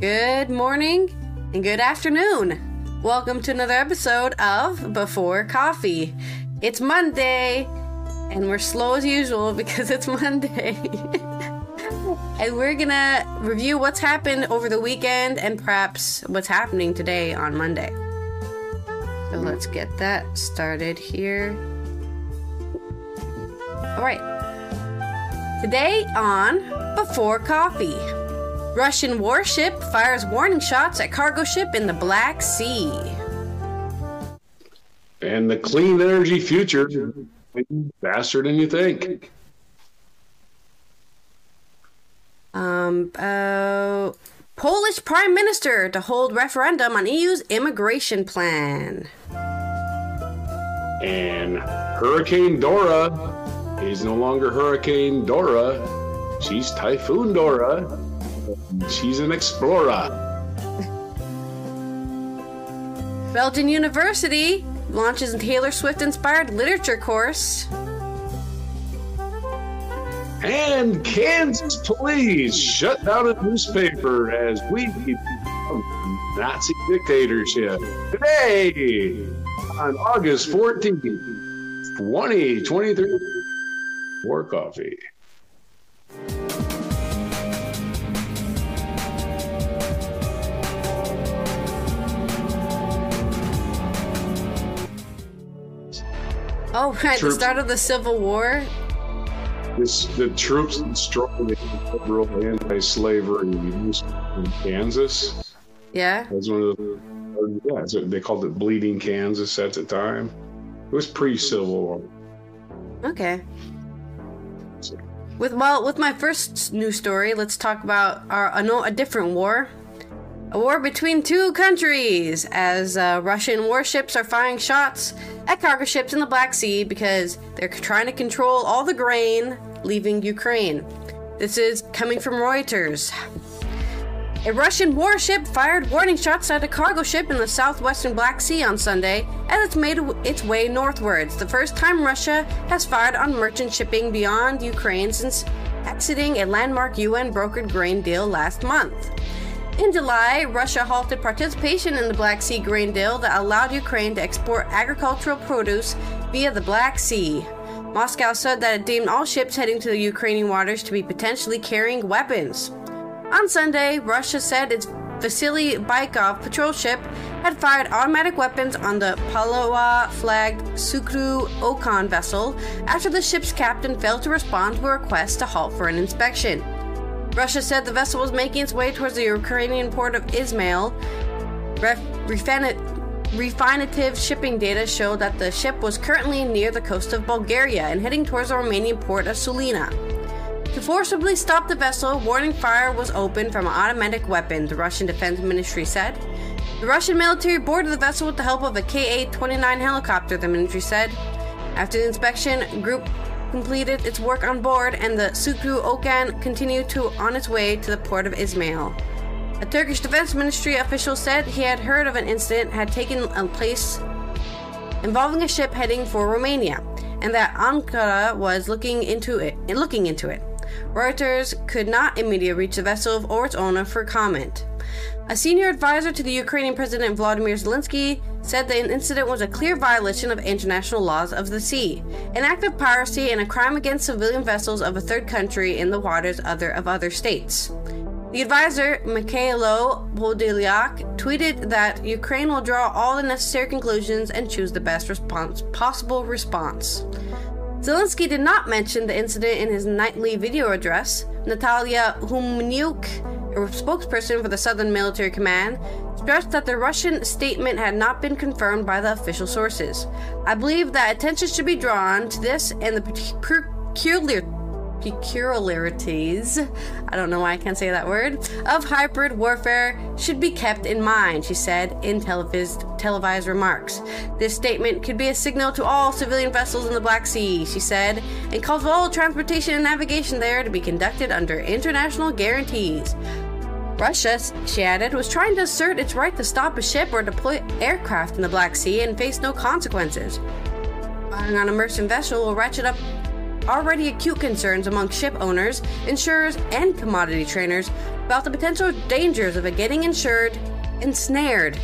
Good morning and good afternoon. Welcome to another episode of Before Coffee. It's Monday and we're slow as usual because it's Monday. And we're gonna review what's happened over the weekend and perhaps what's happening today on Monday. So let's get that started here. All right. Today on Before Coffee. Russian warship fires warning shots at cargo ship in the Black Sea. And the clean energy future faster than you think. Polish Prime Minister to hold referendum on EU's immigration plan. And Hurricane Dora is no longer Hurricane Dora. She's Typhoon Dora. She's an explorer. Belgian University launches a Taylor Swift-inspired literature course. And Kansas police shut down a newspaper as we become Nazi dictatorship. Today, on August 14th, 2023, War Coffee. Oh, right, the start of the Civil War. The troops destroyed the liberal anti-slavery movement in Kansas. Yeah. That's one of the, so they called it Bleeding Kansas at the time. It was pre-Civil War. Okay. With my first news story, let's talk about a different war. A war between two countries as Russian warships are firing shots at cargo ships in the Black Sea because they're trying to control all the grain leaving Ukraine. This is coming from Reuters. A Russian warship fired warning shots at a cargo ship in the southwestern Black Sea on Sunday as it's made its way northwards, the first time Russia has fired on merchant shipping beyond Ukraine since exiting a landmark UN-brokered grain deal last month. In July, Russia halted participation in the Black Sea grain deal that allowed Ukraine to export agricultural produce via the Black Sea. Moscow said that it deemed all ships heading to the Ukrainian waters to be potentially carrying weapons. On Sunday, Russia said its Vasily Bykov patrol ship had fired automatic weapons on the Palawa-flagged Sukhru Okan vessel after the ship's captain failed to respond to a request to halt for an inspection. Russia said the vessel was making its way towards the Ukrainian port of Izmail. Refinitive shipping data showed that the ship was currently near the coast of Bulgaria and heading towards the Romanian port of Sulina. To forcibly stop the vessel, warning fire was opened from an automatic weapon, the Russian Defense Ministry said. The Russian military boarded the vessel with the help of a Ka-29 helicopter, the ministry said. After the inspection, Group completed its work on board, and the Sukhru Okan continued on its way to the port of Izmail. A Turkish Defense Ministry official said he had heard of an incident had taken place involving a ship heading for Romania, and that Ankara was looking into it. Reuters could not immediately reach the vessel or its owner for comment. A senior advisor to the Ukrainian President Volodymyr Zelensky said the incident was a clear violation of international laws of the sea, an act of piracy, and a crime against civilian vessels of a third country in the waters of other states. The advisor, Mykhailo Podolyak, tweeted that Ukraine will draw all the necessary conclusions and choose the best possible response. Zelensky did not mention the incident in his nightly video address. Natalia Humeniuk, a spokesperson for the Southern Military Command, stressed that the Russian statement had not been confirmed by the official sources. I believe that attention should be drawn to this and the peculiarities, I don't know why I can't say that word, of hybrid warfare should be kept in mind, she said in televised remarks. This statement could be a signal to all civilian vessels in the Black Sea, she said, and calls for all transportation and navigation there to be conducted under international guarantees. Russia, she added, was trying to assert its right to stop a ship or deploy aircraft in the Black Sea and face no consequences. Firing on a merchant vessel will ratchet up already acute concerns among ship owners, insurers, and commodity trainers about the potential dangers of getting ensnared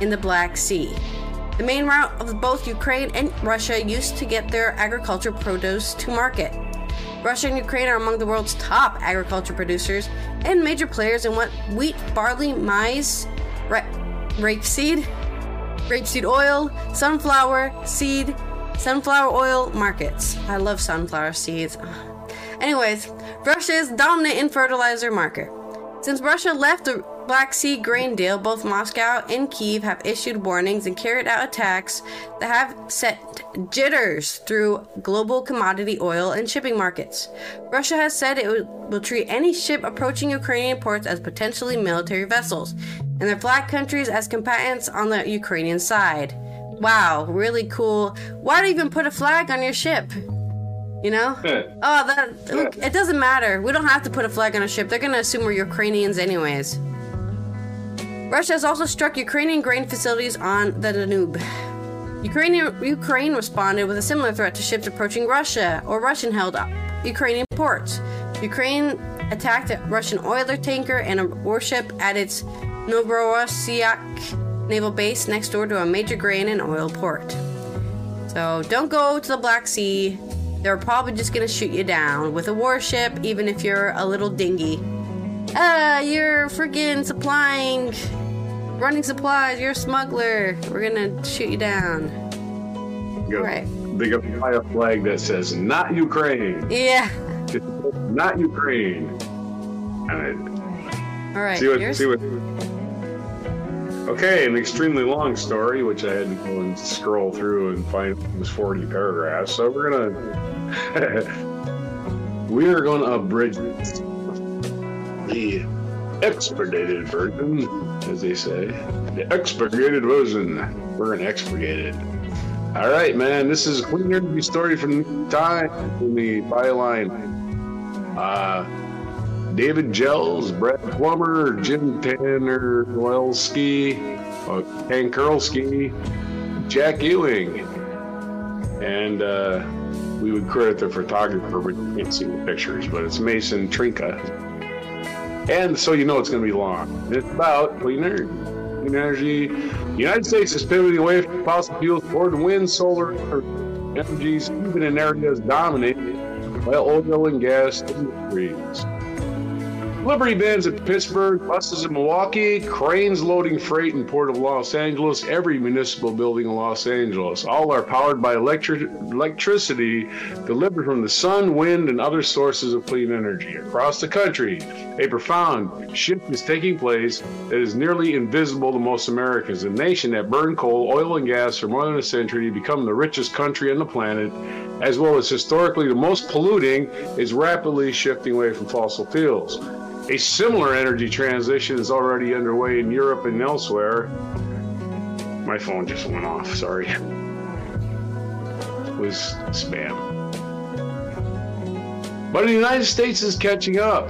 in the Black Sea, the main route of both Ukraine and Russia used to get their agricultural produce to market. Russia and Ukraine are among the world's top agriculture producers and major players in what wheat, barley, maize, rapeseed oil, sunflower oil markets. I love sunflower seeds. Anyways, Russia is dominant in fertilizer market. Since Russia left the Black Sea grain deal, both Moscow and Kyiv have issued warnings and carried out attacks that have sent jitters through global commodity oil and shipping markets. Russia has said it will treat any ship approaching Ukrainian ports as potentially military vessels, and their flag countries as combatants on the Ukrainian side. Wow, really cool. Why do you even put a flag on your ship? You know? Oh, that look, it doesn't matter. We don't have to put a flag on a ship. They're going to assume we're Ukrainians anyways. Russia has also struck Ukrainian grain facilities on the Danube. Ukraine responded with a similar threat to ships approaching Russia or Russian-held Ukrainian ports. Ukraine attacked a Russian oiler tanker and a warship at its Novorossiysk naval base next door to a major grain and oil port. So don't go to the Black Sea. They're probably just going to shoot you down with a warship, even if you're a little dingy. You're friggin' running supplies, you're a smuggler. We're going to shoot you down. Right. They got a flag that says, not Ukraine. Yeah. Not Ukraine. All right. See what. Okay, an extremely long story, which I had to go and scroll through and find was 40 paragraphs. So we are going to abridge this. The expurgated version, as they say. The expurgated version. We're an expurgated. All right, man. This is a Queen Nerdy story from Time, from the byline. David Gels, Brad Plummer, Jim Tanner, Kurlski, Jack Ewing. And we would credit the photographer, but you can't see the pictures, but it's Mason Trinka. And so you know it's going to be long. It's about clean energy. The United States is pivoting away from fossil fuels toward wind, solar, and energies, even in areas dominated by oil and gas industries. Delivery vans at Pittsburgh, buses in Milwaukee, cranes loading freight in Port of Los Angeles, every municipal building in Los Angeles. All are powered by electricity delivered from the sun, wind, and other sources of clean energy. Across the country, a profound shift is taking place that is nearly invisible to most Americans. A nation that burned coal, oil, and gas for more than a century to become the richest country on the planet, as well as historically the most polluting, is rapidly shifting away from fossil fuels. A similar energy transition is already underway in Europe and elsewhere. My phone just went off, sorry. It was spam. But the United States is catching up.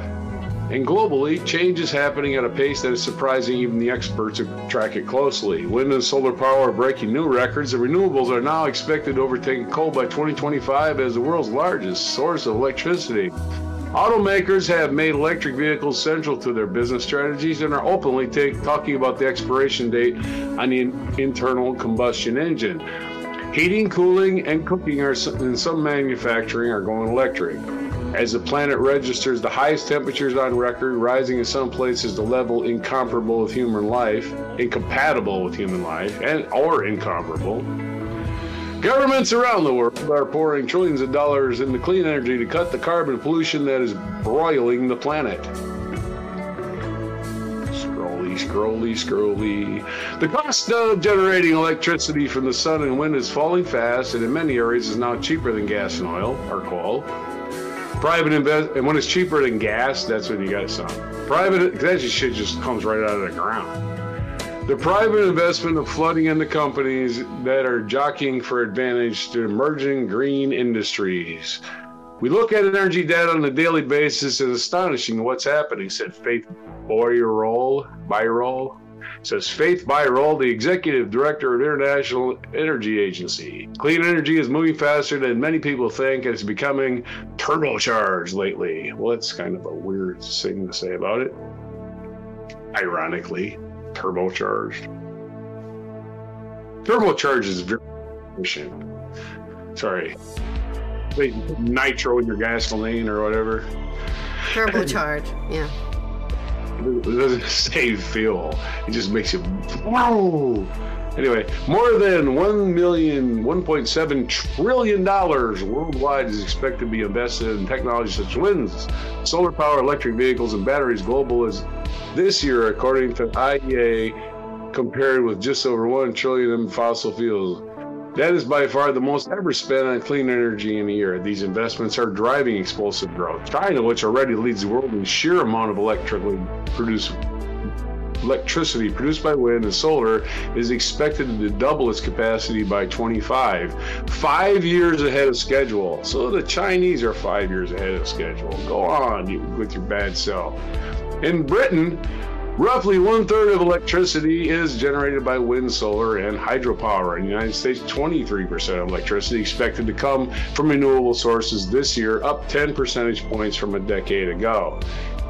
And globally, change is happening at a pace that is surprising even the experts who track it closely. Wind and solar power are breaking new records, and renewables are now expected to overtake coal by 2025 as the world's largest source of electricity. Automakers have made electric vehicles central to their business strategies and are openly talking about the expiration date on the internal combustion engine. Heating, cooling, and cooking in some manufacturing are going electric. As the planet registers the highest temperatures on record, rising in some places to level incomparable with human life. Governments around the world are pouring trillions of dollars into clean energy to cut the carbon pollution that is broiling the planet. Scrolly. The cost of generating electricity from the sun and wind is falling fast, and in many areas is now cheaper than gas and oil, or coal. And when it's cheaper than gas, that's when you got some. That shit just comes right out of the ground. The private investment of flooding into companies that are jockeying for advantage to emerging green industries. We look at energy data on a daily basis and astonishing what's happening, said Faith Byrol It says Faith Byrol, the executive director of International Energy Agency. Clean energy is moving faster than many people think, and it's becoming turbocharged lately. Well, that's kind of a weird thing to say about it. Ironically, turbocharged. Turbocharged is very efficient. Sorry. Wait, nitro in your gasoline or whatever. Turbocharge, yeah. It doesn't save fuel. It just makes you, whoa. Anyway, more than $1.7 trillion worldwide is expected to be invested in technology such as winds, solar power, electric vehicles, and batteries global is this year, according to IEA, compared with just over 1 trillion in fossil fuels. That is by far the most ever spent on clean energy in a year. These investments are driving explosive growth. China, which already leads the world in sheer amount of electricity produced by wind and solar, is expected to double its capacity by 2025, 5 years ahead of schedule. So the Chinese are 5 years ahead of schedule. Go on with your bad self. In Britain, roughly one-third of electricity is generated by wind, solar, and hydropower. In the United States, 23% of electricity expected to come from renewable sources this year, up 10 percentage points from a decade ago.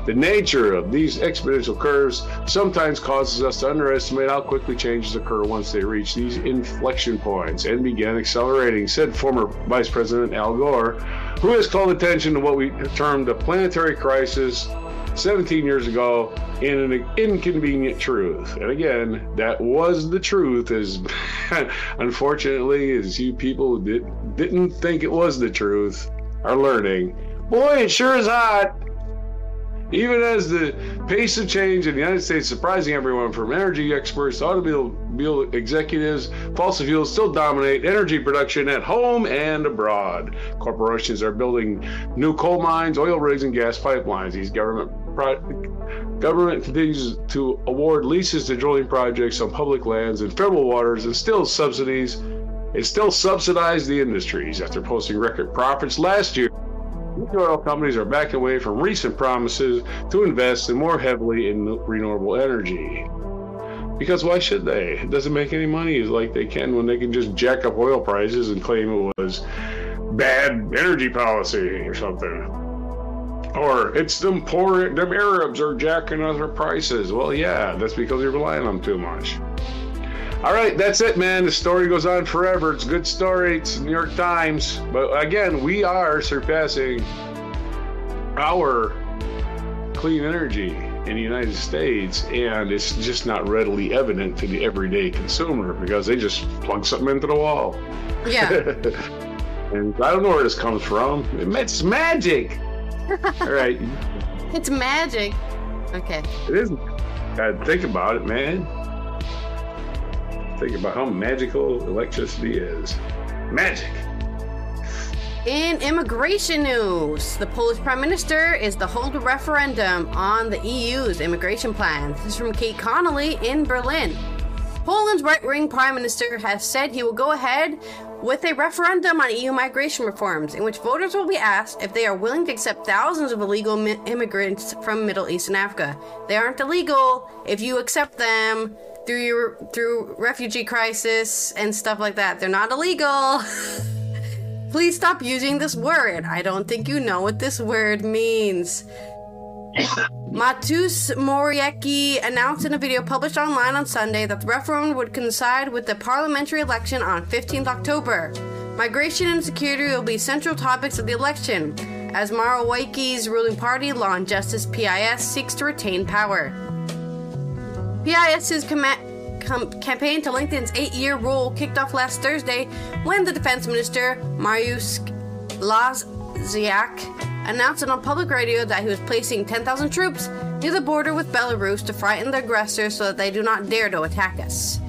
The nature of these exponential curves sometimes causes us to underestimate how quickly changes occur once they reach these inflection points and begin accelerating, said former Vice President Al Gore, who has called attention to what we termed a planetary crisis 17 years ago in an inconvenient truth. And again, that was the truth, is unfortunately, as you people didn't think it was the truth are learning. Boy, it sure is hot. Even as the pace of change in the United States surprising everyone, from energy experts to automobile executives, fossil fuels still dominate energy production at home and abroad. Corporations are building new coal mines, oil rigs, and gas pipelines. These government continues to award leases to drilling projects on public lands and federal waters, and still subsidize the industries after posting record profits last year. Oil companies are backing away from recent promises to invest more heavily in renewable energy. Because why should they? It doesn't make any money like they can when they can just jack up oil prices and claim it was bad energy policy or something. Or it's them poor, them Arabs are jacking up their prices. Well, yeah, that's because you're relying on them too much. All right, that's it, man. The story goes on forever. It's a good story. It's New York Times. But again, we are surpassing our clean energy in the United States, and it's just not readily evident to the everyday consumer because they just plug something into the wall. Yeah. And I don't know where this comes from. It's magic. All right. It's magic. Okay. It isn't. Gotta think about it, man. Think about how magical electricity is. Magic. In immigration news, the Polish Prime Minister is to hold a referendum on the EU's immigration plans. This is from Kate Connolly in Berlin. Poland's right-wing Prime Minister has said he will go ahead with a referendum on EU migration reforms, in which voters will be asked if they are willing to accept thousands of illegal immigrants from Middle East and Africa. They aren't illegal if you accept them through refugee crisis and stuff like that. They're not illegal. Please stop using this word. I don't think you know what this word means. Mateusz Morawiecki announced in a video published online on Sunday that the referendum would coincide with the parliamentary election on 15th October. Migration and security will be central topics of the election, as Morawiecki's ruling party, Law and Justice PIS, seeks to retain power. PIS's campaign to Lincoln's 8-year rule kicked off last Thursday when the defense minister, Mariusz Błaszczak, announced on public radio that he was placing 10,000 troops near the border with Belarus to frighten the aggressors so that they do not dare to attack us.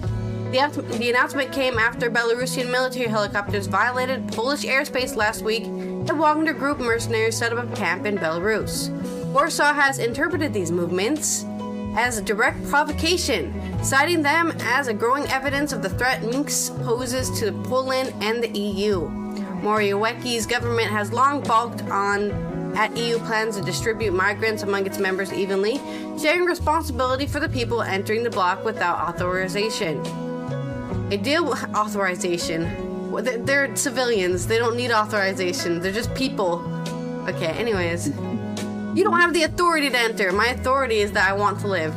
The announcement came after Belarusian military helicopters violated Polish airspace last week and Wagner Group mercenaries set up a camp in Belarus. Warsaw has interpreted these movements as a direct provocation, citing them as a growing evidence of the threat Minsk poses to Poland and the EU. Morawiecki's government has long balked on at EU plans to distribute migrants among its members evenly, sharing responsibility for the people entering the bloc without authorization. A deal with authorization. They're civilians. They don't need authorization. They're just people. Okay, anyways. You don't have the authority to enter. My authority is that I want to live.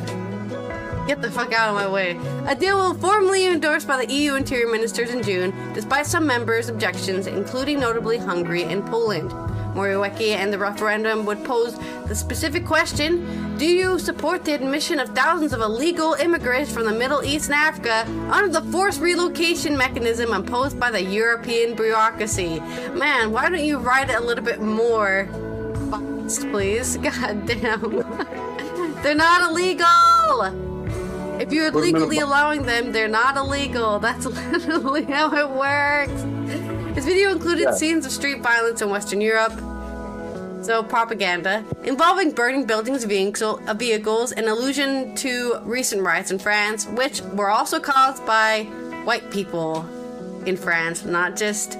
Get the fuck out of my way. A deal will formally endorsed by the EU interior ministers in June, despite some members' objections, including notably Hungary and Poland. Morawiecki and the referendum would pose the specific question, do you support the admission of thousands of illegal immigrants from the Middle East and Africa under the forced relocation mechanism imposed by the European bureaucracy? Man, why don't you write it a little bit more, please? God damn. They're not illegal! If you're legally allowing them, they're not illegal. That's literally how it works. His video included scenes of street violence in Western Europe, so propaganda, involving burning buildings, vehicles, an allusion to recent riots in France, which were also caused by white people in France, not just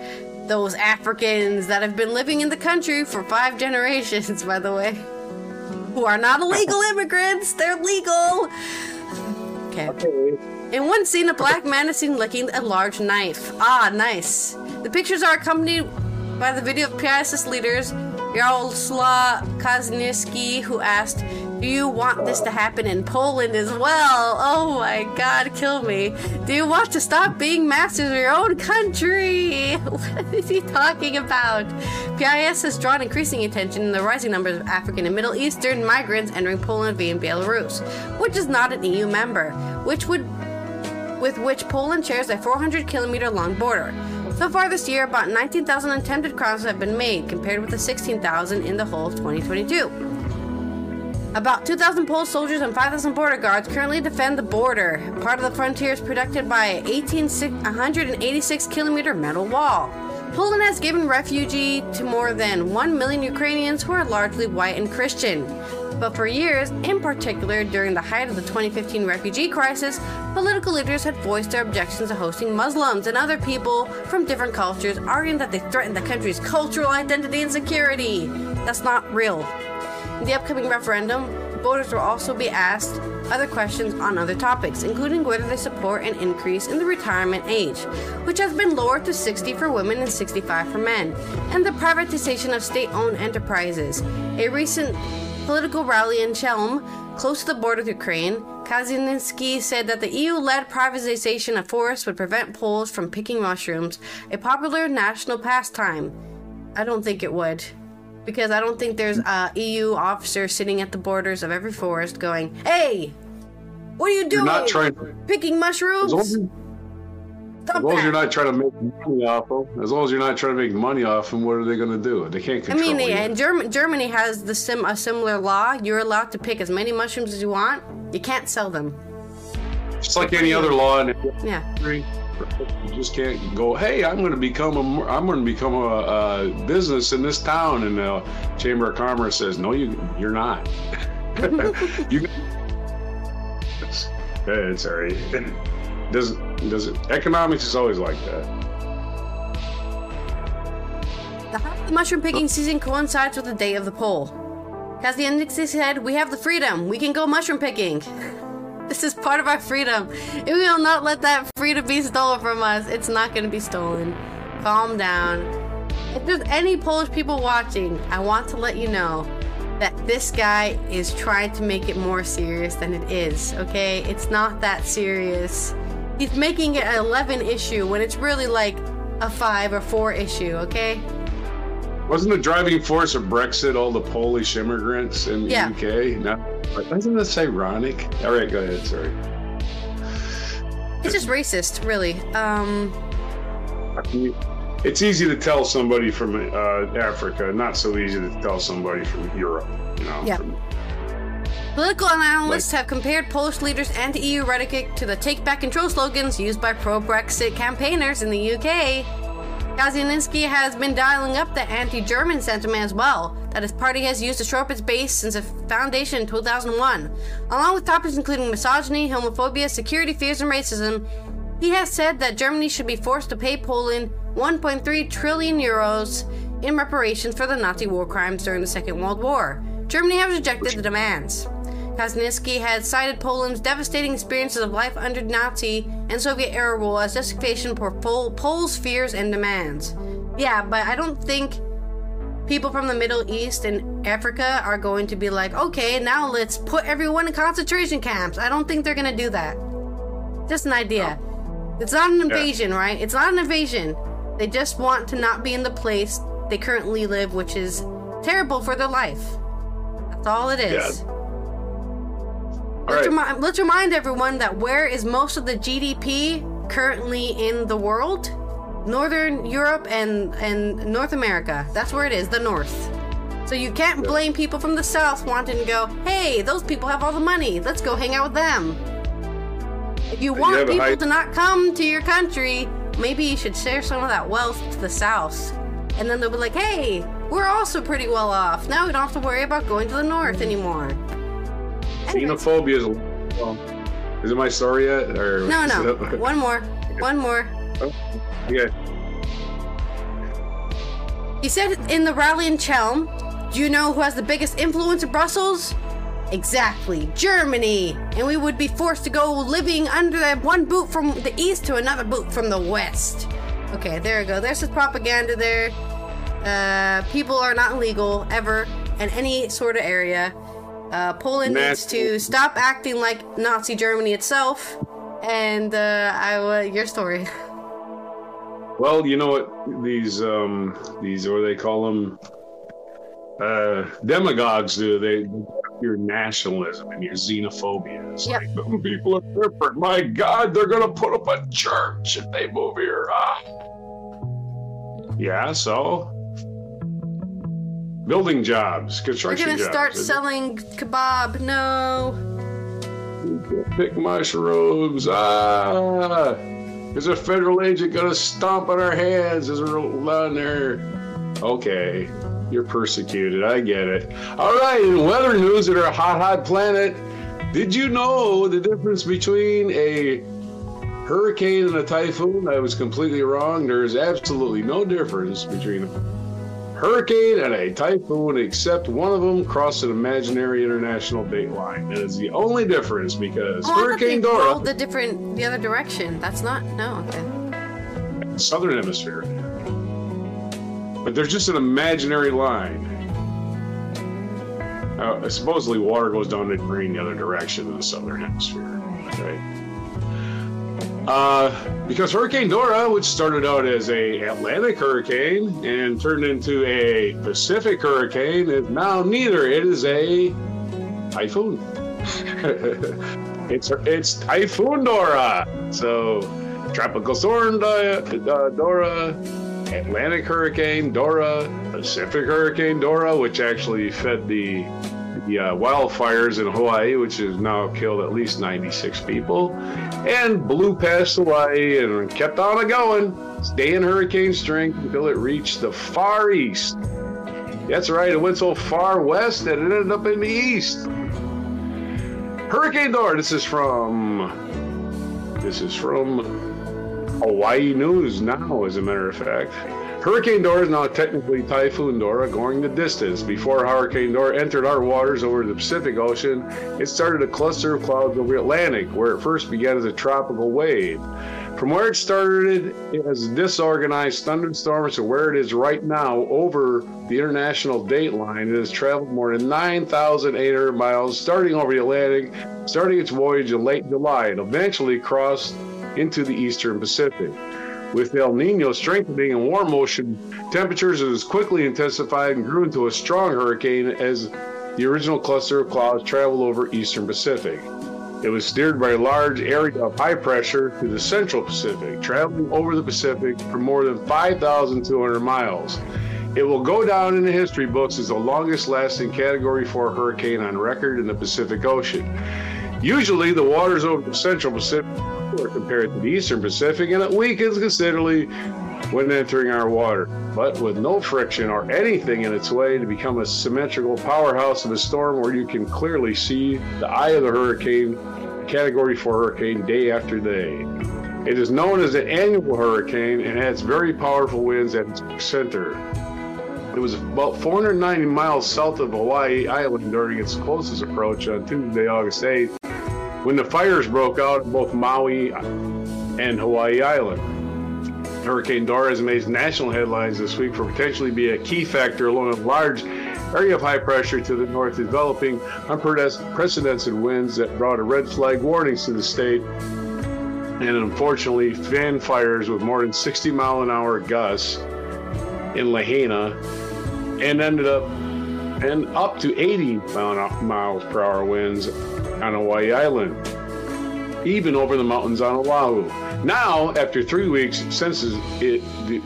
those Africans that have been living in the country for 5 generations, by the way, who are not illegal immigrants. They're legal. Okay. In one scene, a black man is seen licking a large knife. Ah, nice. The pictures are accompanied by the video of PISIS leaders Jaroslaw Kaczynski, who asked, do you want this to happen in Poland as well? Oh my god, kill me. Do you want to stop being masters of your own country? What is he talking about? PIS has drawn increasing attention in the rising numbers of African and Middle Eastern migrants entering Poland via Belarus, which is not an EU member, with which Poland shares a 400-kilometer long border. So far this year, about 19,000 attempted crimes have been made, compared with the 16,000 in the whole of 2022. About 2,000 Polish soldiers and 5,000 border guards currently defend the border. Part of the frontier is protected by an 186-kilometer metal wall. Poland has given refugee to more than 1 million Ukrainians who are largely white and Christian. But for years, in particular during the height of the 2015 refugee crisis, political leaders had voiced their objections to hosting Muslims and other people from different cultures, arguing that they threaten the country's cultural identity and security. That's not real. In the upcoming referendum, voters will also be asked other questions on other topics, including whether they support an increase in the retirement age, which has been lowered to 60 for women and 65 for men, and the privatization of state-owned enterprises. A recent political rally in Chelm, close to the border with Ukraine, Kaczynski said that the EU-led privatization of forests would prevent Poles from picking mushrooms, a popular national pastime. I don't think it would. Because I don't think there's an EU officer sitting at the borders of every forest going, hey, what are you doing? You're not trying to... Picking mushrooms? As long as you're not trying to make money off them, what are they going to do? They can't control you. And Germany has a similar law. You're allowed to pick as many mushrooms as you want. You can't sell them. Just like any other law in the country. Yeah. You just can't go, hey, I'm going to become a business in this town, and the Chamber of Commerce says, no, you're not. It's all right. Economics is always like that. The mushroom picking season coincides with the day of the poll. Kaczynski said, we have the freedom. We can go mushroom picking. This is part of our freedom. If we will not let that freedom be stolen from us, it's not going to be stolen. Calm down. If there's any Polish people watching, I want to let you know that this guy is trying to make it more serious than it is, okay? It's not that serious. He's making it an 11 issue when it's really like a 5 or 4 issue, okay? Wasn't the driving force of Brexit all the Polish immigrants in the UK? No. Isn't this ironic? All right, go ahead. Sorry. It's just racist, really. It's easy to tell somebody from Africa, not so easy to tell somebody from Europe. You know. Yeah. Political analysts have compared Polish leaders and EU rhetoric to the "Take Back Control" slogans used by pro-Brexit campaigners in the UK. Kaczynski has been dialing up the anti-German sentiment as well, that his party has used to shore up its base since its foundation in 2001. Along with topics including misogyny, homophobia, security fears, and racism, he has said that Germany should be forced to pay Poland €1.3 trillion in reparation for the Nazi war crimes during the Second World War. Germany has rejected the demands. Kaczynski had cited Poland's devastating experiences of life under Nazi and Soviet-era rule as justification for Poles' fears and demands. Yeah, but I don't think people from the Middle East and Africa are going to be like, okay, now let's put everyone in concentration camps. I don't think they're going to do that. Just an idea. No. It's not an invasion, right? It's not an invasion. They just want to not be in the place they currently live, which is terrible for their life. That's all it is. Yeah. Let's remind everyone that where is most of the GDP currently in the world? Northern Europe and North America. That's where it is, the North. So you can't blame people from the South wanting to go, hey, those people have all the money. Let's go hang out with them. If you want people to not come to your country, maybe you should share some of that wealth to the South. And then they'll be like, hey, we're also pretty well off. Now we don't have to worry about going to the North anymore. Xenophobia is. Well, is it my story yet? Or no. One more. Oh, okay. He said in the rally in Chelm, do you know who has the biggest influence in Brussels? Exactly, Germany. And we would be forced to go living under one boot from the east to another boot from the west. Okay, there we go. There's his propaganda there. People are not legal ever in any sort of area. Poland needs to stop acting like Nazi Germany itself, and your story. Well, you know what these what do they call them? Demagogues do. They your nationalism and your xenophobia. It's like the people are different. My God, they're gonna put up a church if they move here. Yeah, so. Building jobs, construction jobs. We're going to start selling kebab. No. Pick mushrooms. There's a federal agent going to stomp on our heads. There's a run there. Okay. You're persecuted. I get it. All right. In weather news at our hot, hot planet, did you know the difference between a hurricane and a typhoon? I was completely wrong. There's absolutely no difference between them. Hurricane and a typhoon, except one of them crossed an imaginary international dateline. That is the only difference because Hurricane Dora. The other direction. That's not. No, okay. Southern Hemisphere. But there's just an imaginary line. Supposedly, water goes down the drain the other direction in the Southern Hemisphere. Right? Because Hurricane Dora, which started out as an Atlantic hurricane and turned into a Pacific hurricane, is now neither. It is a typhoon. it's Typhoon Dora. So, Tropical Storm Dora, Atlantic Hurricane Dora, Pacific Hurricane Dora, which actually fed the wildfires in Hawaii, which has now killed at least 96 people, and blew past Hawaii and kept on going, staying hurricane strength until it reached the far east. That's right, it went so far west that it ended up in the east. Hurricane Dora. This is from Hawaii News Now, as a matter of fact. Hurricane Dora is now technically Typhoon Dora, going the distance. Before Hurricane Dora entered our waters over the Pacific Ocean, it started a cluster of clouds over the Atlantic, where it first began as a tropical wave. From where it started as disorganized thunderstorms to where it is right now over the international dateline, it has traveled more than 9,800 miles, starting over the Atlantic, starting its voyage in late July, and eventually crossed into the Eastern Pacific. With El Nino strengthening and warm ocean temperatures, it has quickly intensified and grew into a strong hurricane as the original cluster of clouds traveled over eastern Pacific. It was steered by a large area of high pressure to the central Pacific, traveling over the Pacific for more than 5,200 miles. It will go down in the history books as the longest lasting Category 4 hurricane on record in the Pacific Ocean. Usually, the waters over the central Pacific compared to the Eastern Pacific, and it weakens considerably when entering our water. But with no friction or anything in its way to become a symmetrical powerhouse of a storm where you can clearly see the eye of the hurricane, Category 4 hurricane, day after day. It is known as an annual hurricane and has very powerful winds at its center. It was about 490 miles south of Hawaii Island during its closest approach on Tuesday, August 8th, when the fires broke out in both Maui and Hawaii Island. Hurricane Dora has made national headlines this week for potentially be a key factor along a large area of high pressure to the north, developing unprecedented winds that brought a red flag warnings to the state, and unfortunately, fan fires with more than 60-mile-an-hour gusts in Lahaina, and up to 80 miles per hour winds on Hawaii Island, even over the mountains on Oahu. Now, after 3 weeks since it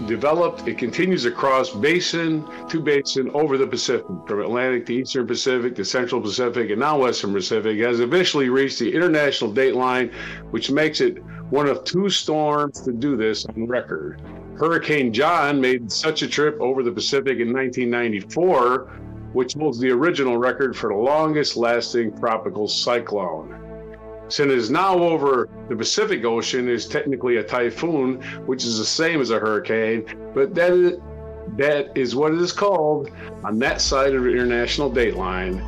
developed, it continues across basin to basin over the Pacific, from Atlantic to Eastern Pacific to Central Pacific and now Western Pacific, has eventually reached the international date line, which makes it one of two storms to do this on record. Hurricane John made such a trip over the Pacific in 1994, which holds the original record for the longest-lasting tropical cyclone. Since it is now over the Pacific Ocean, it is technically a typhoon, which is the same as a hurricane, but that is what it is called on that side of the international date line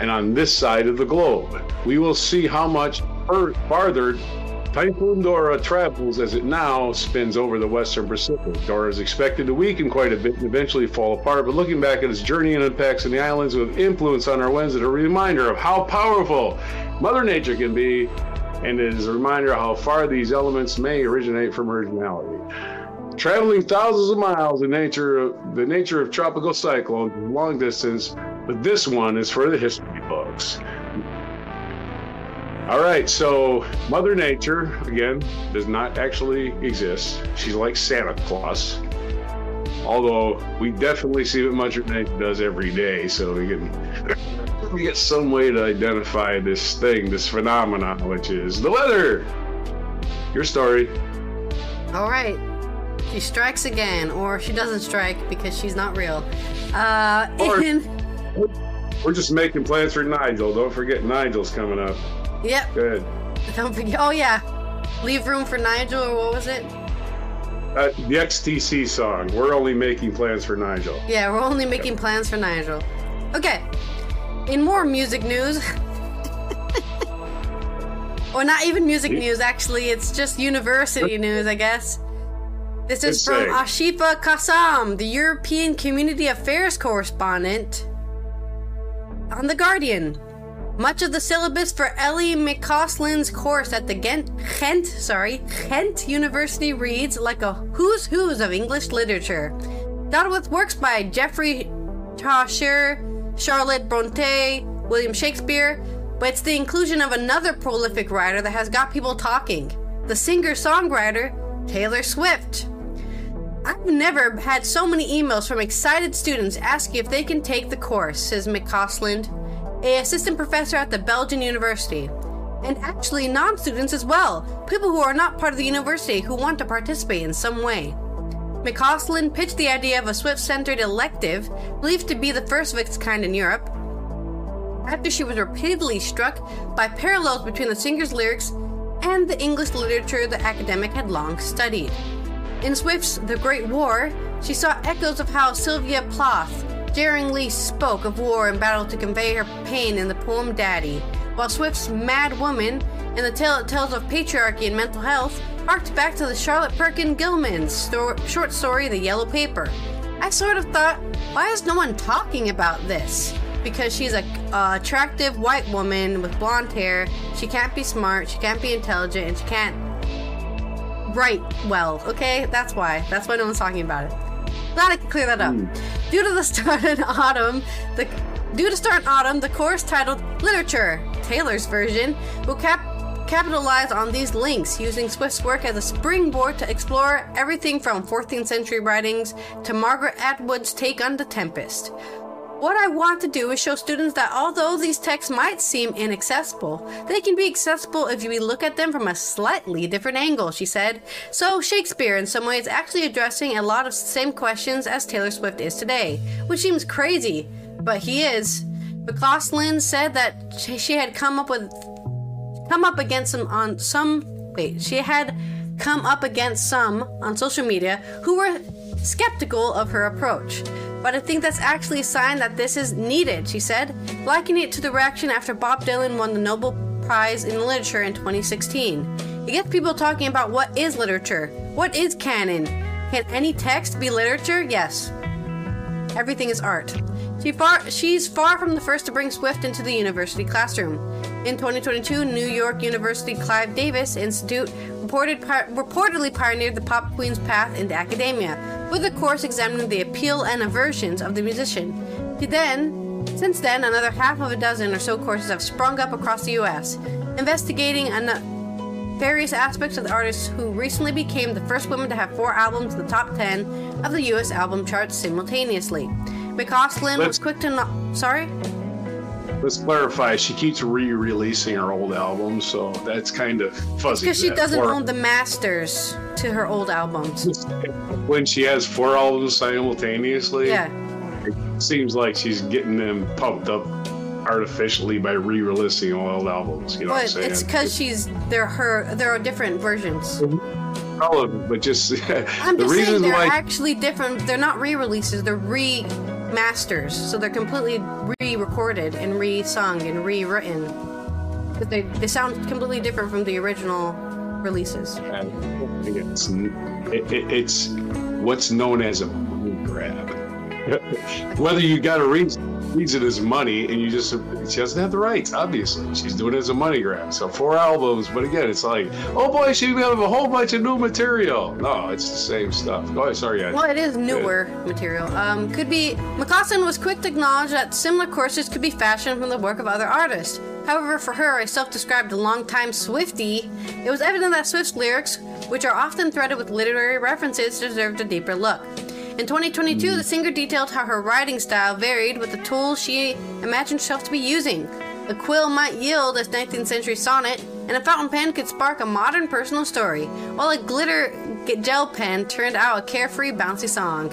and on this side of the globe. We will see how much farther Typhoon Dora travels as it now spins over the Western Pacific. Dora is expected to weaken quite a bit and eventually fall apart, but looking back at its journey and impacts in the islands with influence on our winds, is a reminder of how powerful Mother Nature can be, and it is a reminder how far these elements may originate from originality. Traveling thousands of miles in the nature of tropical cyclones long distance, but this one is for the history books. All right, so Mother Nature, again, does not actually exist. She's like Santa Claus, although we definitely see what Mother Nature does every day, so we get some way to identify this thing, this phenomenon, which is the weather. Your story. All right. She strikes again, or she doesn't strike because she's not real. We're just making plans for Nigel. Don't forget Nigel's coming up. Yep. Good. Don't forget. Oh, yeah. Leave room for Nigel, or what was it? The XTC song. We're only making plans for Nigel. Yeah, we're only making plans for Nigel. Okay. In more music news. Or not even music news, actually. It's just university news, I guess. This is from Ashifa Kassam, the European Community Affairs correspondent on The Guardian. Much of the syllabus for Ellie McCausland's course at the Ghent University reads like a who's who's of English literature, dotted with works by Geoffrey Chaucer, Charlotte Brontë, William Shakespeare, but it's the inclusion of another prolific writer that has got people talking, the singer-songwriter Taylor Swift. I've never had so many emails from excited students asking if they can take the course, says McCausland, an assistant professor at the Belgian University, and actually non-students as well, people who are not part of the university who want to participate in some way. McCausland pitched the idea of a Swift-centered elective, believed to be the first of its kind in Europe, after she was repeatedly struck by parallels between the singer's lyrics and the English literature the academic had long studied. In Swift's The Great War, she saw echoes of how Sylvia Plath daringly spoke of war and battle to convey her pain in the poem Daddy, while Swift's Mad Woman and the tale it tells of patriarchy and mental health harked back to the Charlotte Perkin Gilman's short story The Yellow Paper. I sort of thought, why is no one talking about this? Because she's an attractive white woman with blonde hair, she can't be smart, she can't be intelligent, and she can't write well, okay? That's why no one's talking about it. Glad I could clear that up. Due to start in autumn, the course titled Literature, Taylor's Version, will capitalize on these links, using Swift's work as a springboard to explore everything from 14th century writings to Margaret Atwood's take on The Tempest. What I want to do is show students that although these texts might seem inaccessible, they can be accessible if we look at them from a slightly different angle, she said. So Shakespeare, in some ways, actually addressing a lot of the same questions as Taylor Swift is today, which seems crazy, but he is. McCausland said that she had come up against some on social media who were skeptical of her approach. but I think that's actually a sign that this is needed, she said, likening it to the reaction after Bob Dylan won the Nobel Prize in Literature in 2016. It gets people talking about what is literature, what is canon, can any text be literature? Yes. Everything is art. She's far from the first to bring Swift into the university classroom. In 2022, New York University Clive Davis Institute reportedly pioneered the pop queen's path into academia, with a course examining the appeal and aversions of the musician. Since then, another half of a dozen or so courses have sprung up across the U.S., investigating various aspects of the artist who recently became the first woman to have 4 albums in the top 10 of the U.S. album charts simultaneously. McCausland was quick to Sorry? Let's clarify, she keeps re-releasing her old albums, so that's kind of fuzzy. Because she doesn't own the masters to her old albums. When she has 4 albums simultaneously, yeah, it seems like she's getting them pumped up artificially by re-releasing old albums. You know what I'm saying? It's because there are different versions. All of them, but just I'm the reason they're actually different. They're not re-releases; they're remasters, so they're completely re-recorded and re-sung and rewritten. But they sound completely different from the original releases. It's what's known as a money grab. Whether you got a reads it as money, and she doesn't have the rights, obviously. She's doing it as a money grab. So 4 albums, but again, it's like, oh boy, she's gonna have a whole bunch of new material. No, it's the same stuff. Oh, sorry. Well, it is newer material. McCausland was quick to acknowledge that similar courses could be fashioned from the work of other artists. However, for her, a self-described longtime Swiftie, it was evident that Swift's lyrics, which are often threaded with literary references, deserved a deeper look. In 2022, the singer detailed how her writing style varied with the tools she imagined herself to be using. A quill might yield a 19th century sonnet, and a fountain pen could spark a modern personal story, while a glitter gel pen turned out a carefree, bouncy song.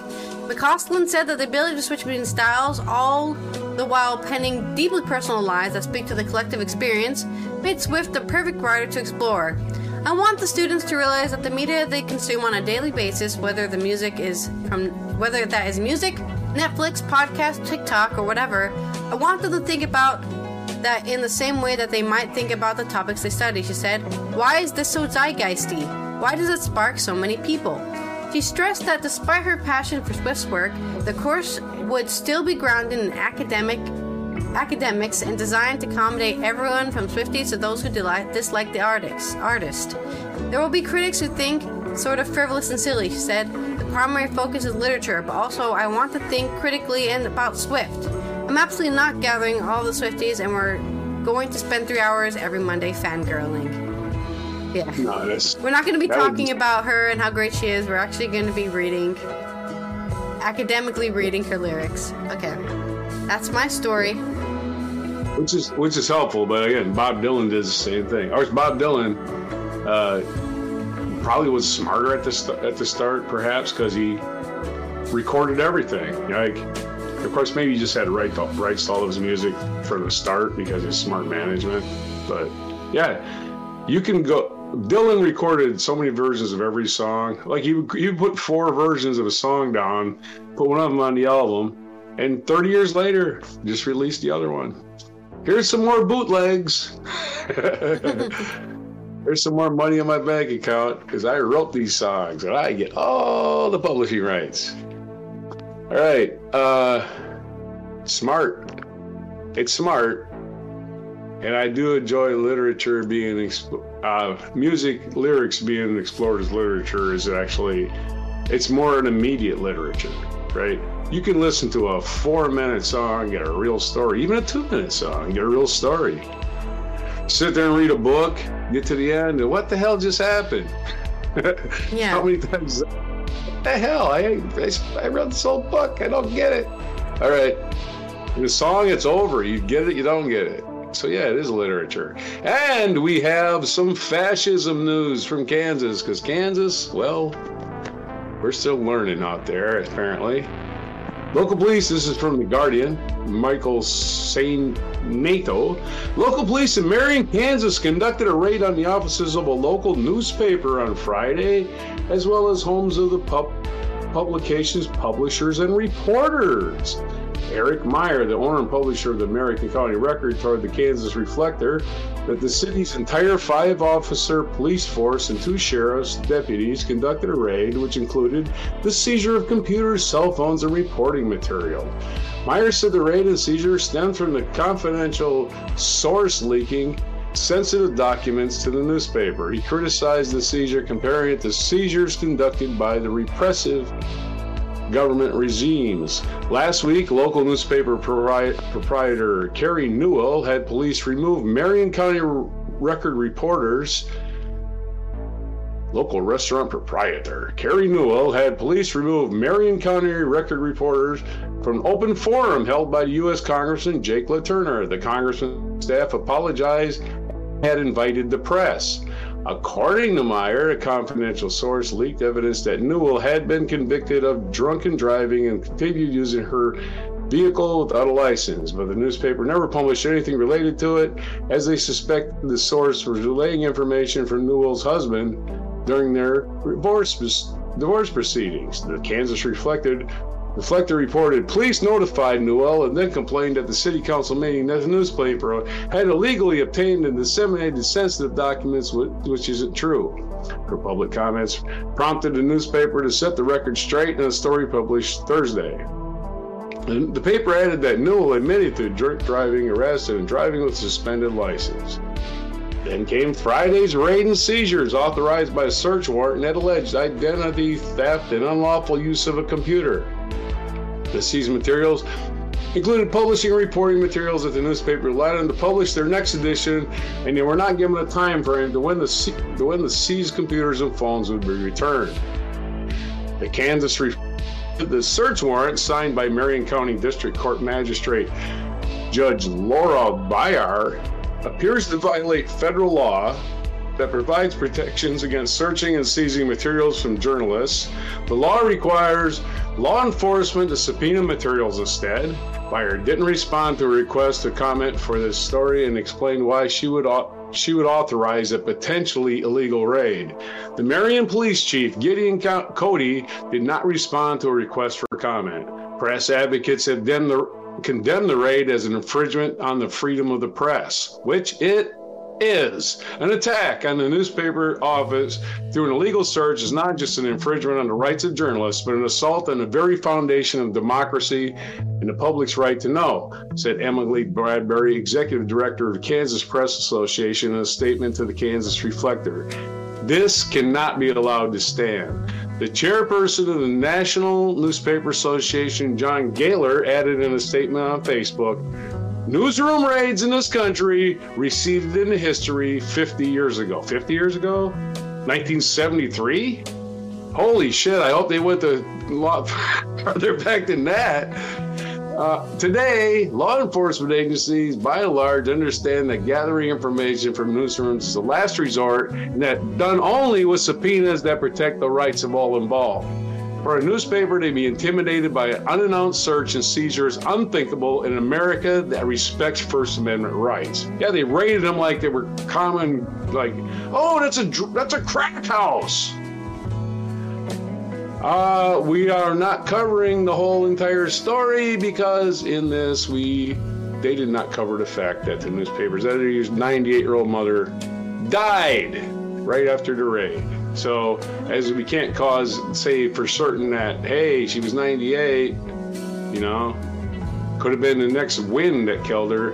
McCausland said that the ability to switch between styles, all the while penning deeply personal lines that speak to the collective experience, made Swift the perfect writer to explore. I want the students to realize that the media they consume on a daily basis, whether that is music, Netflix, podcast, TikTok, or whatever, I want them to think about that in the same way that they might think about the topics they study, she said. Why is this so zeitgeisty? Why does it spark so many people? She stressed that despite her passion for Swift's work, the course would still be grounded in academics and designed to accommodate everyone from Swifties to those who dislike the artist. There will be critics who think sort of frivolous and silly, she said. The primary focus is literature, but also I want to think critically and about Swift. I'm absolutely not gathering all the Swifties, and we're going to spend 3 hours every Monday fangirling. Yeah. No, we're not going to be talking about her and how great she is. We're actually going to be academically reading her lyrics. Okay. That's my story. Which is helpful, but again, Bob Dylan does the same thing. Of course, Bob Dylan probably was smarter at the start, perhaps, because he recorded everything. Like, of course, maybe he just had rights to all of his music from the start because of smart management. But yeah, you can go. Dylan recorded so many versions of every song. Like you put 4 versions of a song down, put one of them on the album. And 30 years later, just released the other one. Here's some more bootlegs. Here's some more money in my bank account because I wrote these songs and I get all the publishing rights. All right. Smart. It's smart. And I do enjoy literature being, music lyrics being explored as literature is actually, it's more an immediate literature, right? You can listen to a 4-minute song, get a real story. Even a 2-minute song, get a real story. Sit there and read a book, get to the end, and what the hell just happened? Yeah. How many times? The hell, I read this whole book. I don't get it. All right. In the song, it's over. You get it, you don't get it. So yeah, it is literature. And we have some fascism news from Kansas, because Kansas, well, we're still learning out there, apparently. Local police, this is from The Guardian, Michael Sainato. Local police in Marion, Kansas conducted a raid on the offices of a local newspaper on Friday, as well as homes of the publications, publishers, and reporters. Eric Meyer, the owner and publisher of the Marion County Record, told the Kansas Reflector that the city's entire 5-officer police force and 2 sheriff's deputies conducted a raid, which included the seizure of computers, cell phones, and reporting material. Meyer said the raid and seizure stemmed from the confidential source leaking sensitive documents to the newspaper. He criticized the seizure, comparing it to seizures conducted by the repressive government regimes. Last week, local newspaper proprietor Kerry Newell had police remove Marion County Record reporters. Local restaurant proprietor Kerry Newell had police remove Marion County Record reporters from an open forum held by U.S. Congressman Jake LaTurner. The congressman's staff apologized and had invited the press. According to Meyer, a confidential source leaked evidence that Newell had been convicted of drunken driving and continued using her vehicle without a license, but the newspaper never published anything related to it, as they suspected the source was relaying information from Newell's husband during their divorce proceedings. The Kansas Reflector reported, police notified Newell and then complained at the city council meeting that the newspaper had illegally obtained and disseminated sensitive documents, which isn't true. Her public comments prompted the newspaper to set the record straight in a story published Thursday. And the paper added that Newell admitted to drunk driving, arrest, and driving with suspended license. Then came Friday's raid and seizures authorized by a search warrant that alleged identity theft and unlawful use of a computer. The seized materials included publishing and reporting materials that the newspaper relied on to publish their next edition, and they were not given a time frame to when the seized computers and phones would be returned. The Kansas search warrant signed by Marion County District Court Magistrate Judge Laura Bayer appears to violate federal law that provides protections against searching and seizing materials from journalists. The law requires law enforcement to subpoena materials instead. Bayer didn't respond to a request to comment for this story and explained why she would authorize a potentially illegal raid. The Marion Police Chief, Gideon Cody, did not respond to a request for comment. Press advocates have condemned the raid as an infringement on the freedom of the press, which it is. An attack on the newspaper office through an illegal search is not just an infringement on the rights of journalists, but an assault on the very foundation of democracy and the public's right to know, said Emily Bradbury, executive director of the Kansas Press Association, in a statement to the Kansas Reflector. This cannot be allowed to stand. The chairperson of the National Newspaper Association, John Gaylor, added in a statement on Facebook, newsroom raids in this country receded into history 50 years ago. 50 years ago? 1973? Holy shit, I hope they went to a lot farther back than that. Today, law enforcement agencies, by and large, understand that gathering information from newsrooms is the last resort, and that done only with subpoenas that protect the rights of all involved. For a newspaper to be intimidated by an unannounced search and seizure is unthinkable in America that respects First Amendment rights. Yeah, they raided them like they were common, like, oh, that's a crack house. We are not covering the whole entire story because in this they did not cover the fact that the newspaper's editor's 98-year-old mother died right after the raid. So, as we can't say for certain that, hey, she was 98, could have been the next wind that killed her.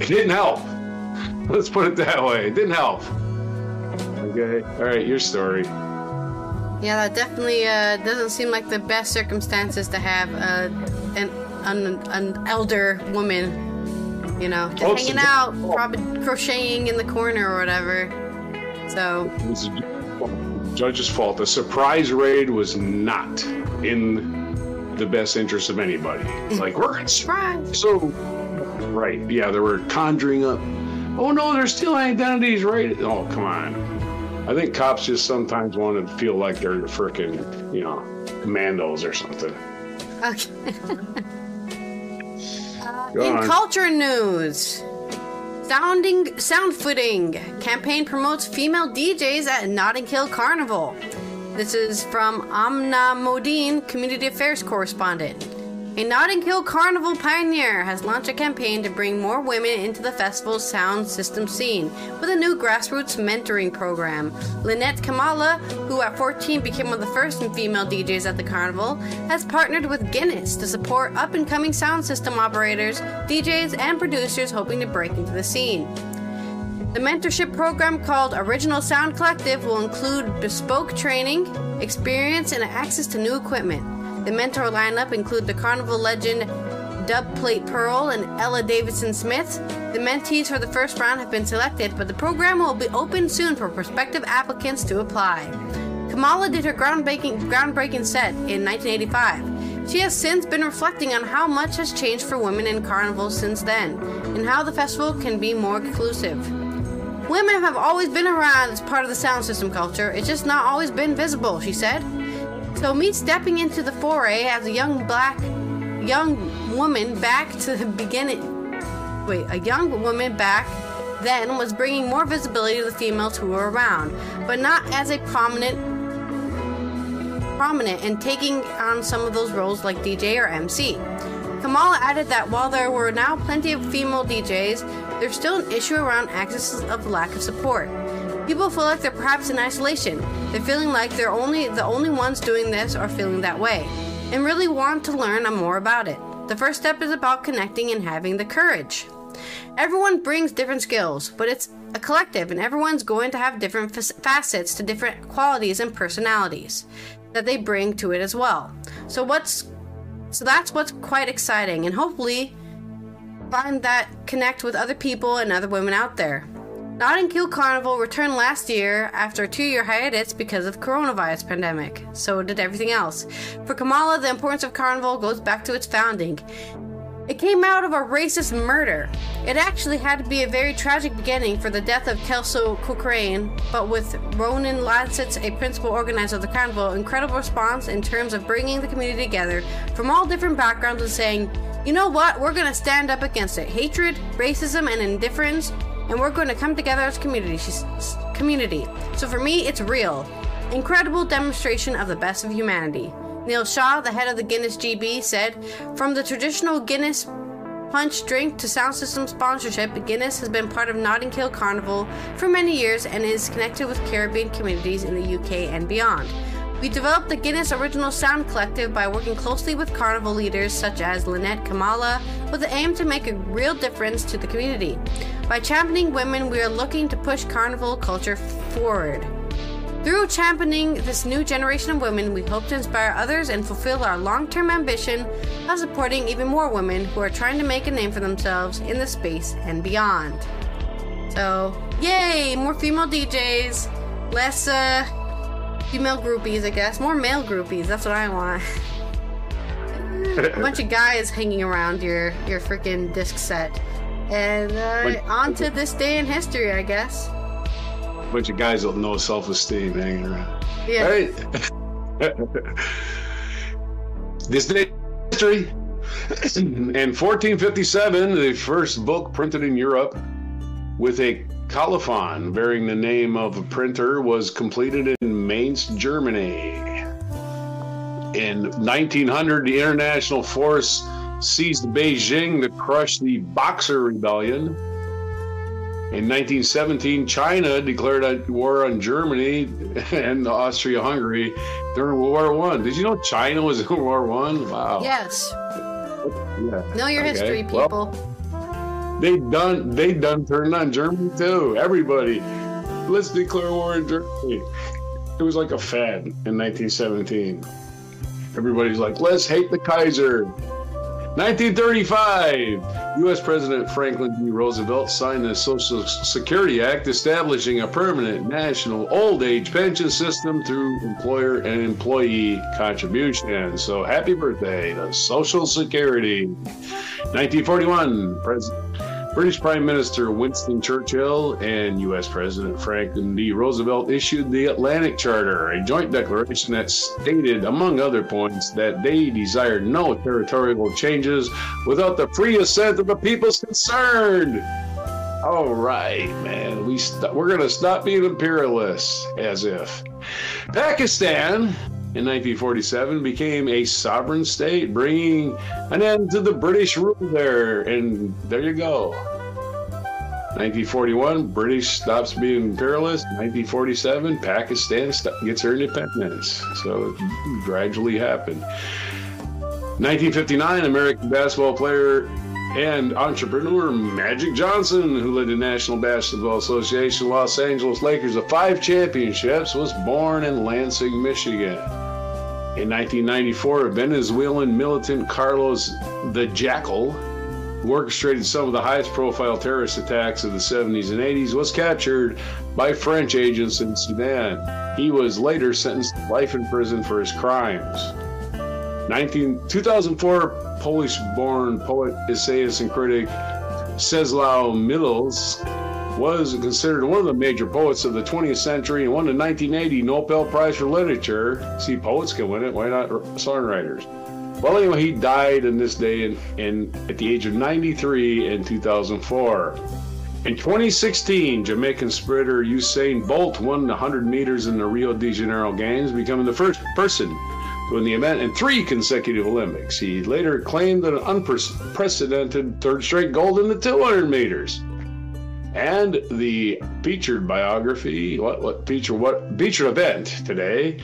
It didn't help. Let's put it that way. It didn't help. Okay. All right, your story. Yeah, that definitely doesn't seem like the best circumstances to have an elder woman, just hanging out, probably crocheting in the corner or whatever. So it's the judge's fault. The surprise raid was not in the best interest of anybody. Like, we're gonna surprise. So, right? Yeah, they were conjuring up. Oh no, they're stealing identities, right? Oh come on. I think cops just sometimes want to feel like they're the frickin', commandos or something. Okay. In culture news. Sound footing campaign promotes female DJs at Notting Hill Carnival. This is from Amna Modine, Community Affairs Correspondent. A Notting Hill Carnival pioneer has launched a campaign to bring more women into the festival's sound system scene with a new grassroots mentoring program. Lynette Kamala, who at 14 became one of the first female DJs at the carnival, has partnered with Guinness to support up-and-coming sound system operators, DJs, and producers hoping to break into the scene. The mentorship program called Original Sound Collective will include bespoke training, experience, and access to new equipment. The mentor lineup include the carnival legend Dub Plate Pearl and Ella Davidson Smith. The mentees for the first round have been selected, but the program will be open soon for prospective applicants to apply. Kamala did her groundbreaking set in 1985. She has since been reflecting on how much has changed for women in carnival since then, and how the festival can be more inclusive. Women have always been around as part of the sound system culture. It's just not always been visible, she said. So me stepping into the foray as a young woman back to the beginning. A young woman back then was bringing more visibility to the females who were around, but not as a prominent and taking on some of those roles like DJ or MC. Kamala added that while there were now plenty of female DJs, there's still an issue around access of lack of support. People feel like they're perhaps in isolation. They're feeling like they're the only ones doing this or feeling that way, and really want to learn more about it. The first step is about connecting and having the courage. Everyone brings different skills, but it's a collective, and everyone's going to have different facets to different qualities and personalities that they bring to it as well. So that's what's quite exciting, and hopefully find that connect with other people and other women out there. Notting Hill Carnival returned last year after a 2-year hiatus because of coronavirus pandemic. So did everything else. For Kamala, the importance of carnival goes back to its founding. It came out of a racist murder. It actually had to be a very tragic beginning for the death of Kelso Cochrane, but with Ronan Ladsitz, a principal organizer of the carnival, incredible response in terms of bringing the community together from all different backgrounds and saying, you know what, we're going to stand up against it. Hatred, racism, and indifference, and we're going to come together as community. So for me, it's real. Incredible demonstration of the best of humanity. Neil Shaw, the head of the Guinness GB, said, from the traditional Guinness punch drink to sound system sponsorship, Guinness has been part of Notting Hill Carnival for many years and is connected with Caribbean communities in the UK and beyond. We developed the Guinness Original Sound Collective by working closely with carnival leaders such as Lynette Kamala, with the aim to make a real difference to the community. By championing women, we are looking to push carnival culture forward. Through championing this new generation of women, we hope to inspire others and fulfill our long-term ambition of supporting even more women who are trying to make a name for themselves in this space and beyond. So, yay! More female DJs, less, female groupies, I guess. More male groupies. That's what I want. A bunch of guys hanging around your freaking disc set. And on to this day in history, I guess. A bunch of guys with no self-esteem hanging around. Yeah. Right? This day in history. In 1457, the first book printed in Europe with a colophon bearing the name of a printer was completed in Mainz, Germany. In 1900, the International Force seized Beijing to crush the Boxer Rebellion. In 1917, China declared war on Germany and Austria-Hungary during World War I. Did you know China was in World War I? Wow. Yes. Yeah. Know your history, people. Well, They done turned on Germany too. Everybody, let's declare war on Germany. It was like a fad in 1917. Everybody's like, let's hate the Kaiser. 1935, U.S. President Franklin D. Roosevelt signed the Social Security Act establishing a permanent national old age pension system through employer and employee contributions. So happy birthday to Social Security. 1941, British Prime Minister Winston Churchill and U.S. President Franklin D. Roosevelt issued the Atlantic Charter, a joint declaration that stated, among other points, that they desired no territorial changes without the free assent of the peoples concerned. All right, man. We're going to stop being imperialists, as if. Pakistan, in 1947, became a sovereign state, bringing an end to the British rule there. And there you go. 1941, British stops being imperialist. 1947, Pakistan gets her independence. So it gradually happened. 1959, American basketball player and entrepreneur Magic Johnson, who led the National Basketball Association Los Angeles Lakers to 5 championships, was born in Lansing, Michigan. In 1994, Venezuelan militant Carlos the Jackal, who orchestrated some of the highest profile terrorist attacks of the 70s and 80s, was captured by French agents in Sudan. He was later sentenced to life in prison for his crimes. 2004, Polish-born poet, essayist, and critic Czeslaw Milosz was considered one of the major poets of the 20th century and won the 1980 Nobel Prize for Literature. See, poets can win it, why not songwriters? Well, anyway, he died on this day at the age of 93 in 2004. In 2016, Jamaican sprinter Usain Bolt won the 100 meters in the Rio de Janeiro Games, becoming the first person to win the event in 3 consecutive Olympics. He later claimed an unprecedented 3rd straight gold in the 200 meters. And the featured biography, featured event today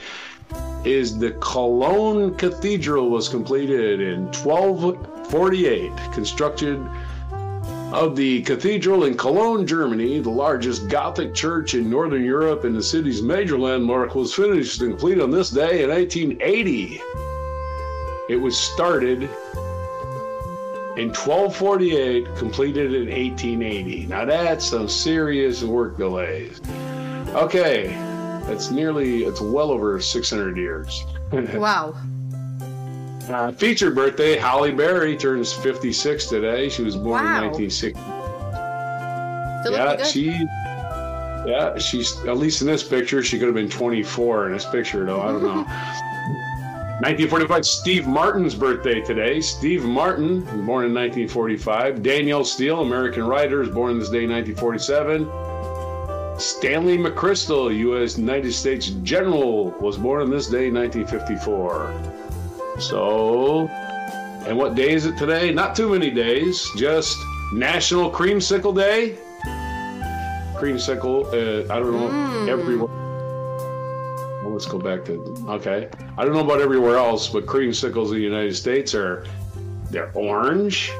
is the Cologne Cathedral was completed in 1248. Constructed of the cathedral in Cologne, Germany, the largest Gothic church in Northern Europe and the city's major landmark, was finished and complete on this day in 1880. It was started in 1248, completed in 1880. Now that's some serious work delays. Okay, that's it's well over 600 years. Wow. Featured birthday, Halle Berry turns 56 today. She was born in 1960. She's at least in this picture. She could have been 24 in this picture, though. I don't know. 1945, Steve Martin's birthday today. Steve Martin, born in 1945. Danielle Steele, American writer, is born this day in 1947. Stanley McChrystal, U.S. United States General, was born on this day in 1954. So, and what day is it today? Not too many days, just National Creamsicle Day. Creamsicle, I don't know, everywhere. Well, let's go back to, okay. I don't know about everywhere else, but creamsicles in the United States they're orange.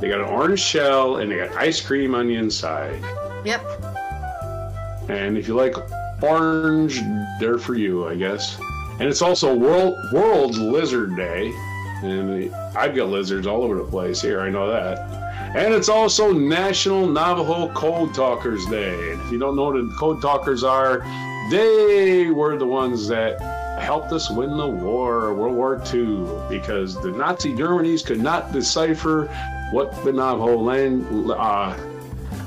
They got an orange shell and they got ice cream on the inside. Yep. And if you like orange, they're for you, I guess. And it's also World Lizard Day, and I've got lizards all over the place here, I know that. And it's also National Navajo Code Talkers Day. If you don't know what the Code Talkers are, they were the ones that helped us win the war, World War II, because the Nazi Germans could not decipher what the Navajo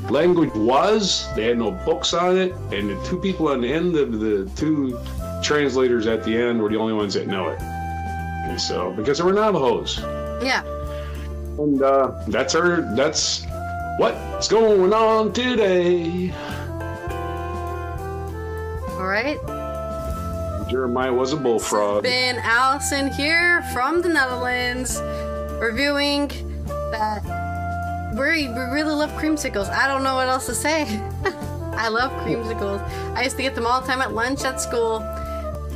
language was. They had no books on it, and the 2 people on the end of the 2 translators at the end were the only ones that know it, and so because they were Navajos. Yeah. And that's what's going on today. All right. Jeremiah was a bullfrog. This has been Allison here from the Netherlands, reviewing that we really love creamsicles. I don't know what else to say. I love creamsicles. I used to get them all the time at lunch at school.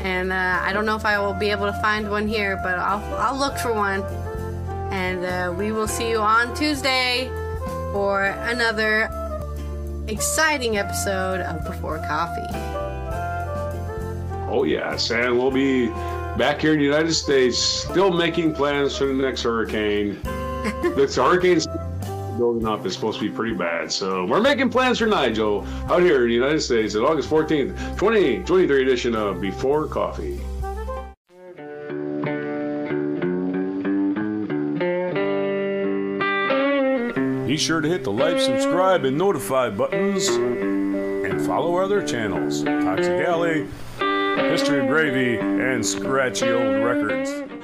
And I don't know if I will be able to find one here, but I'll look for one. And we will see you on Tuesday for another exciting episode of Before Coffee. Oh yes, and we'll be back here in the United States, still making plans for the next hurricane. This hurricane's building up is supposed to be pretty bad, so we're making plans for Nigel out here in the United States at August 14th, 2023 edition of Before Coffee. Be sure to hit the like, subscribe, and notify buttons, and follow our other channels, Toxic Alley, History of Gravy, and Scratchy Old Records.